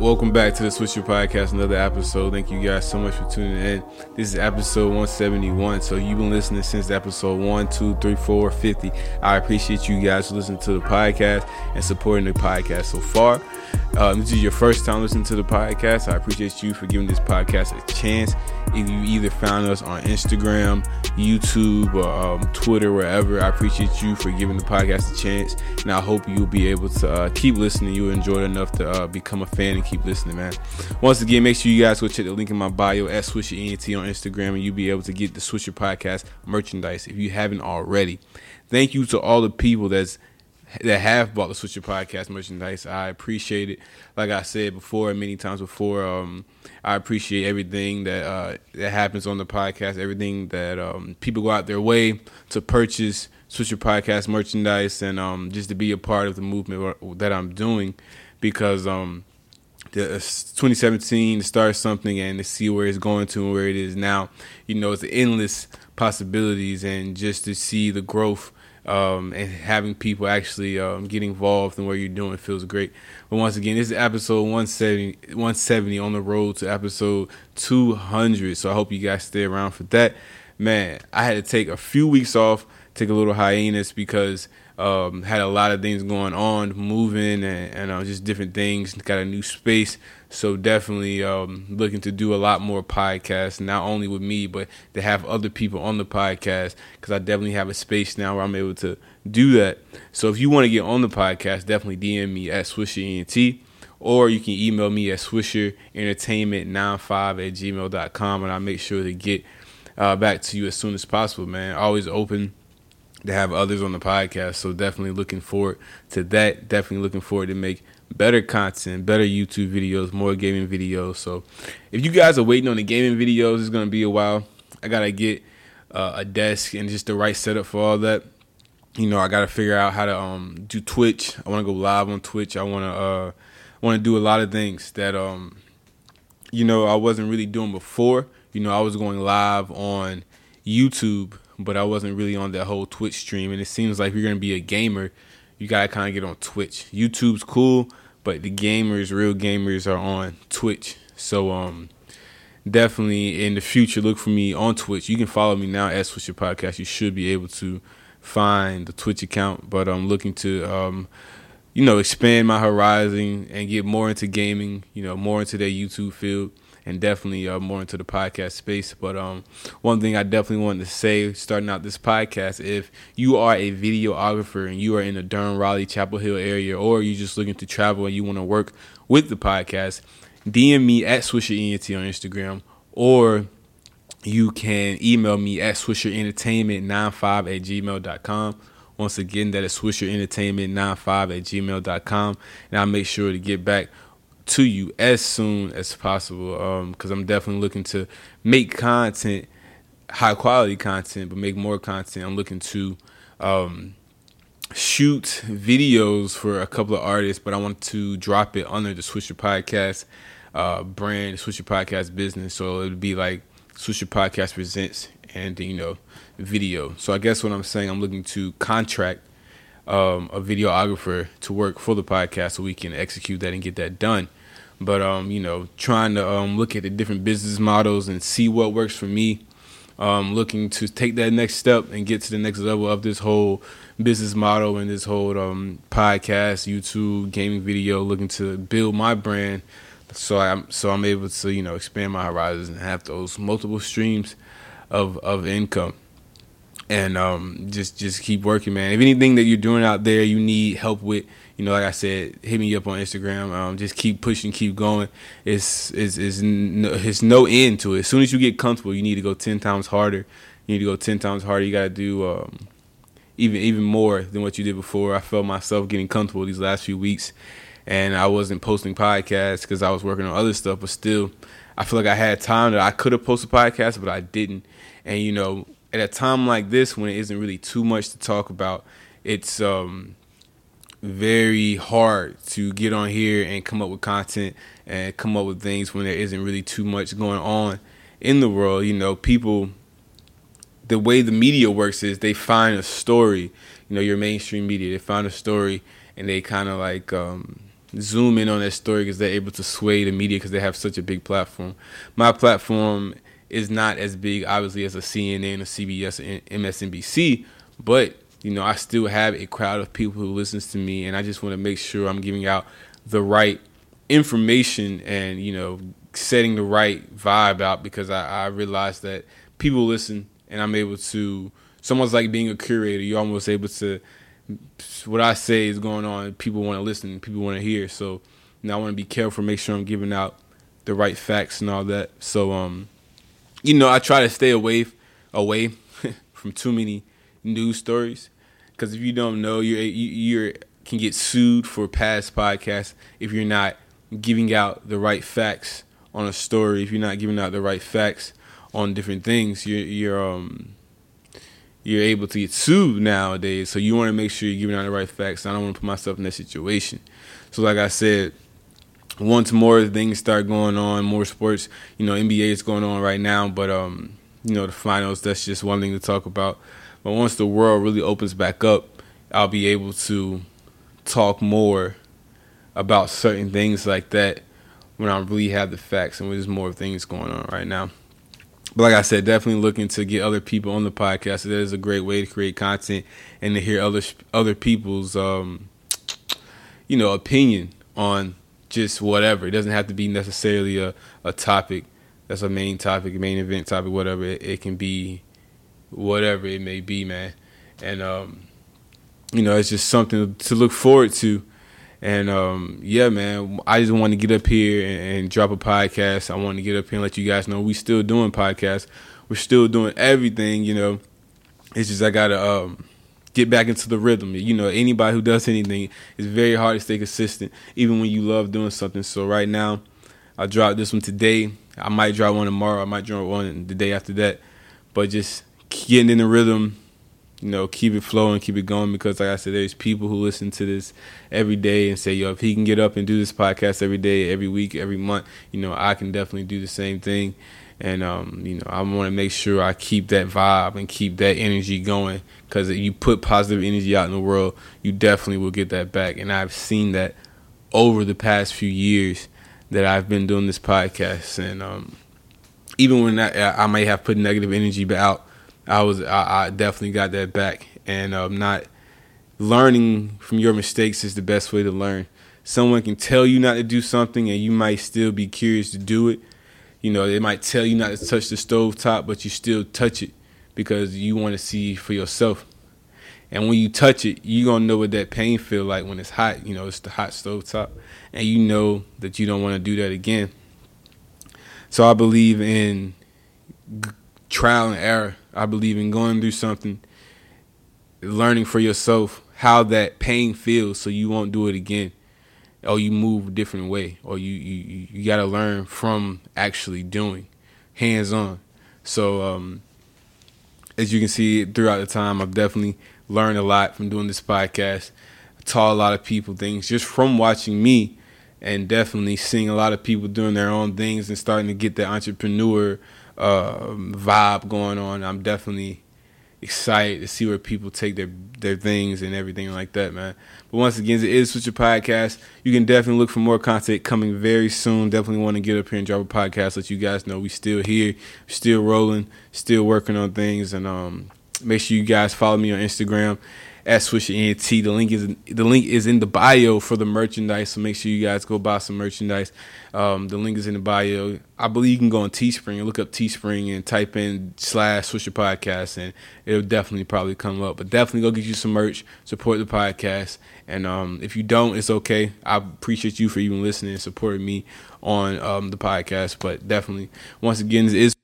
Welcome back to the Swisher Podcast, another episode. Thank you guys so much for tuning in. This is episode 171, so you've been listening since episode 1, 2, 3, 4, 50. I appreciate you guys for listening to the podcast and supporting the podcast so far. This is your first time listening to the podcast. I appreciate you for giving this podcast a chance. If you either found us on Instagram, YouTube, or Twitter, wherever, I appreciate you for giving the podcast a chance. And I hope you'll be able to keep listening. You'll enjoy it enough to become a fan and keep listening, man. Once again, make sure you guys go check the link in my bio at SwisherENT on Instagram, and you'll be able to get the Swisher Podcast merchandise if you haven't already. Thank you to all the people that have bought the Swisher Podcast merchandise. I appreciate it. Like I said before, many times before, I appreciate everything that happens on the podcast, everything that people go out their way to purchase Swisher Podcast merchandise, and just to be a part of the movement that I'm doing, because the 2017 to start something and to see where it's going to and where it is now, you know, it's the endless possibilities, and just to see the growth and having people actually get involved in what you're doing feels great. But once again, this is episode 170 on the road to episode 200. So I hope you guys stay around for that. Man, I had to take a few weeks off, take a little hiatus, because had a lot of things going on, moving and just different things. Got a new space. So definitely looking to do a lot more podcasts, not only with me, but to have other people on the podcast, because I definitely have a space now where I'm able to do that. So if you want to get on the podcast, definitely DM me at SwisherENT, or you can email me at SwisherEntertainment95@gmail.com, and I'll make sure to get back to you as soon as possible, man. Always open to have others on the podcast, so definitely looking forward to that. Definitely looking forward to make better content, better YouTube videos, more gaming videos. So if you guys are waiting on the gaming videos, it's going to be a while. I got to get a desk and just the right setup for all that. You know, I got to figure out how to do Twitch. I want to go live on Twitch. I want to do a lot of things that, you know, I wasn't really doing before. You know, I was going live on YouTube, but I wasn't really on that whole Twitch stream. And it seems like if you're going to be a gamer, you got to kind of get on Twitch. YouTube's cool, but the gamers, real gamers, are on Twitch. So definitely in the future, look for me on Twitch. You can follow me now at Swisher Podcast. You should be able to find the Twitch account. But I'm looking to, you know, expand my horizon and get more into gaming, you know, more into that YouTube field, and definitely more into the podcast space. But one thing I definitely wanted to say starting out this podcast, if you are a videographer and you are in the Durham, Raleigh, Chapel Hill area, or you're just looking to travel and you want to work with the podcast, DM me at SwisherENT on Instagram, or you can email me at SwisherEntertainment95@gmail.com. Once again, that is SwisherEntertainment95@gmail.com, and I'll make sure to get back to you as soon as possible, because I'm definitely looking to make content, high quality content, but make more content. I'm looking to shoot videos for a couple of artists, but I want to drop it under the Swisher Podcast brand, Swisher Podcast business. So it would be like Swisher Podcast Presents and, you know, video. So I guess what I'm saying, I'm looking to contract a videographer to work for the podcast so we can execute that and get that done. But, you know, trying to look at the different business models and see what works for me. Looking to take that next step and get to the next level of this whole business model and this whole podcast, YouTube, gaming video, looking to build my brand. So I'm able to, you know, expand my horizons and have those multiple streams of income. And just keep working, man. If anything that you're doing out there you need help with, you know, like I said, hit me up on Instagram. Just keep pushing, keep going. It's no end to it. As soon as you get comfortable, you need to go 10 times harder. You got to do even more than what you did before. I felt myself getting comfortable these last few weeks, and I wasn't posting podcasts because I was working on other stuff. But still, I feel like I had time that I could have posted podcasts, but I didn't. And, you know, at a time like this, when it isn't really too much to talk about, it's very hard to get on here and come up with content and come up with things when there isn't really too much going on in the world. You know, people, the way the media works is they find a story, you know, your mainstream media, they find a story and they kind of like zoom in on that story because they're able to sway the media because they have such a big platform. My platform is not as big, obviously, as a CNN, a CBS, or MSNBC, but you know, I still have a crowd of people who listens to me, and I just want to make sure I'm giving out the right information and, you know, setting the right vibe out, because I realize that people listen, and I'm able to. Someone's like being a curator; you're almost able to. What I say is going on. People want to listen. People want to hear. So now I want to be careful, make sure I'm giving out the right facts and all that. So you know, I try to stay away from too many news stories, because if you don't know, you can get sued for past podcasts if you're not giving out the right facts on a story. If you're not giving out the right facts on different things, you're able to get sued nowadays. So you want to make sure you're giving out the right facts. I don't want to put myself in that situation. So like I said, once more things start going on, more sports, you know, NBA is going on right now, but you know, the finals, that's just one thing to talk about. But once the world really opens back up, I'll be able to talk more about certain things like that when I really have the facts and when there's more things going on right now. But like I said, definitely looking to get other people on the podcast. So that is a great way to create content and to hear other people's, you know, opinion on just whatever. It doesn't have to be necessarily a topic that's a main topic, main event topic, whatever. It can be whatever it may be, man. And, you know, it's just something to look forward to. And, yeah, man, I just want to get up here and drop a podcast. I want to get up here and let you guys know we still doing podcasts. We're still doing everything, you know. It's just I got to get back into the rhythm. You know, anybody who does anything, it's very hard to stay consistent, even when you love doing something. So right now, I dropped this one today. I might drop one tomorrow. I might drop one the day after that. But just getting in the rhythm. You know, keep it flowing, keep it going, because like I said, there's people who listen to this every day and say, yo, if he can get up and do this podcast every day, every week, every month, you know, I can definitely do the same thing. And, you know, I want to make sure I keep that vibe and keep that energy going, because if you put positive energy out in the world, you definitely will get that back. And I've seen that over the past few years that I've been doing this podcast. And even when I may have put negative energy out, I definitely got that back. And not learning from your mistakes is the best way to learn. Someone can tell you not to do something, and you might still be curious to do it. You know, they might tell you not to touch the stovetop, but you still touch it because you want to see for yourself. And when you touch it, you're going to know what that pain feel like when it's hot. You know, it's the hot stovetop, and you know that you don't want to do that again. So I believe in trial and error. I believe in going through something, learning for yourself how that pain feels so you won't do it again, or you move a different way, or you got to learn from actually doing, hands-on. So as you can see throughout the time, I've definitely learned a lot from doing this podcast. I taught a lot of people things just from watching me, and definitely seeing a lot of people doing their own things and starting to get that entrepreneur vibe going on. I'm definitely excited to see where people take their things and everything like that, man. But once again, it is Swisher Podcast. You can definitely look for more content coming very soon. Definitely want to get up here and drop a podcast, let you guys know we still here, still rolling, still working on things. And make sure you guys follow me on Instagram at swisherent. The link is in the bio for the merchandise, so make sure you guys go buy some merchandise. The link is in the bio. I believe you can go on Teespring and look up Teespring and type in /Swisher Podcast, and it'll definitely probably come up. But definitely go get you some merch, support the podcast. And if you don't, it's okay. I appreciate you for even listening and supporting me on the podcast. But definitely, once again, it is